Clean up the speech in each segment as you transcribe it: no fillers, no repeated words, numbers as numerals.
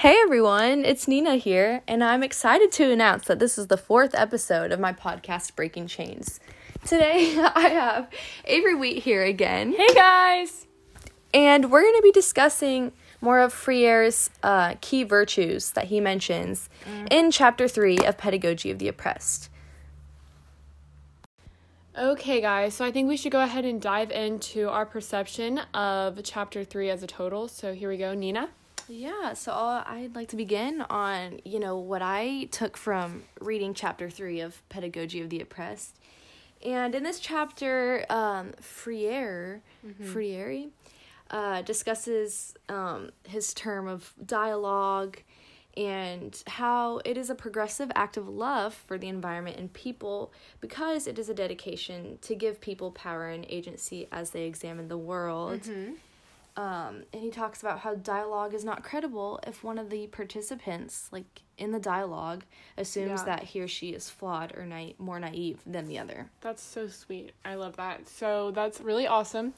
Hey everyone, it's Nina here, and I'm excited to announce that this is the 4th episode of my podcast, Breaking Chains. Today, I have Avery Wheat here again. Hey guys! And we're going to be discussing more of Freire's key virtues that he mentions in Chapter 3 of Pedagogy of the Oppressed. Okay guys, so I think we should go ahead and dive into our perception of Chapter 3 as a total. So here we go, Nina. Yeah, so I'd like to begin on, what I took from reading Chapter 3 of Pedagogy of the Oppressed. And in this chapter, Freire discusses his term of dialogue and how it is a progressive act of love for the environment and people because it is a dedication to give people power and agency as they examine the world. Mm-hmm. And he talks about how dialogue is not credible if one of the participants, in the dialogue, assumes that he or she is flawed or more naive than the other. That's so sweet. I love that. So that's really awesome.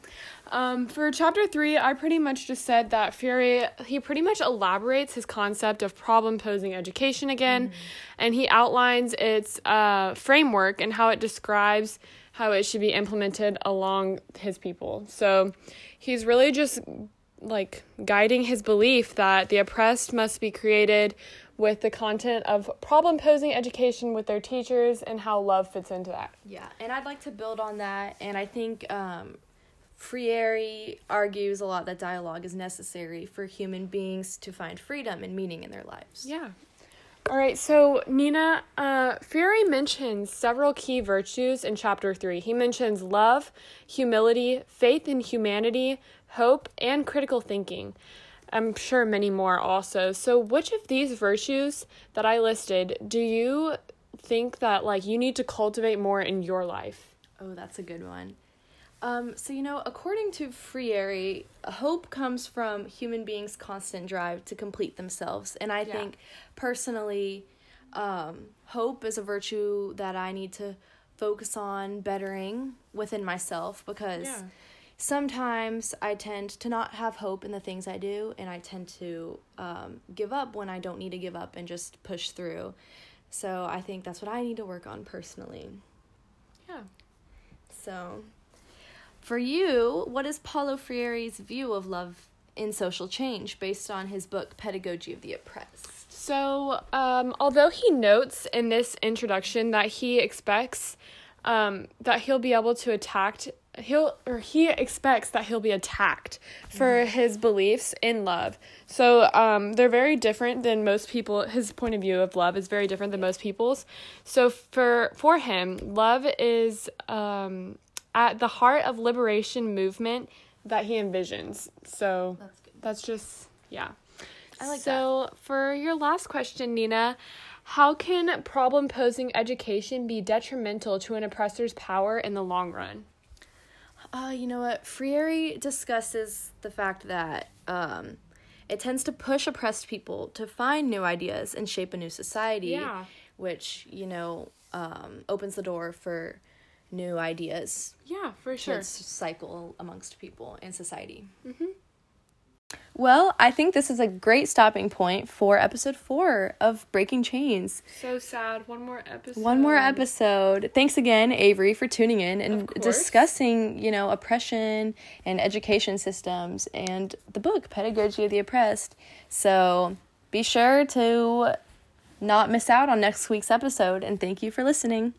For Chapter 3, I pretty much just said that Freire, he pretty much elaborates his concept of problem-posing education again, and he outlines its framework and how it describes how it should be implemented along his people. So he's really just guiding his belief that the oppressed must be created with the content of problem-posing education with their teachers and how love fits into that. Yeah, and I'd like to build on that. And I think Freire argues a lot that dialogue is necessary for human beings to find freedom and meaning in their lives. Yeah. All right, so Nina, Freire mentions several key virtues in Chapter 3. He mentions love, humility, faith in humanity, hope, and critical thinking. I'm sure many more also. So which of these virtues that I listed do you think that, you need to cultivate more in your life? Oh, that's a good one. According to Freire, hope comes from human beings' constant drive to complete themselves. And I think, personally, hope is a virtue that I need to focus on bettering within myself because sometimes I tend to not have hope in the things I do, and I tend to give up when I don't need to give up and just push through. So I think that's what I need to work on personally. Yeah. So... for you, what is Paulo Freire's view of love in social change based on his book, Pedagogy of the Oppressed? So, although he notes in this introduction that he expects that he'll be able to attacked for his beliefs in love. So they're very different than most people. His point of view of love is very different than most people's. So for him, love is... at the heart of liberation movement that he envisions. So that's just, I like that. So for your last question, Nina, how can problem-posing education be detrimental to an oppressor's power in the long run? You know what? Freire discusses the fact that it tends to push oppressed people to find new ideas and shape a new society, which, opens the door for... new ideas. Yeah, for sure. It's a cycle amongst people and society. Mm-hmm. Well, I think this is a great stopping point for episode 4 of Breaking Chains. So sad. One more episode. Thanks again, Avery, for tuning in and discussing, oppression and education systems and the book, Pedagogy of the Oppressed. So be sure to not miss out on next week's episode, and thank you for listening.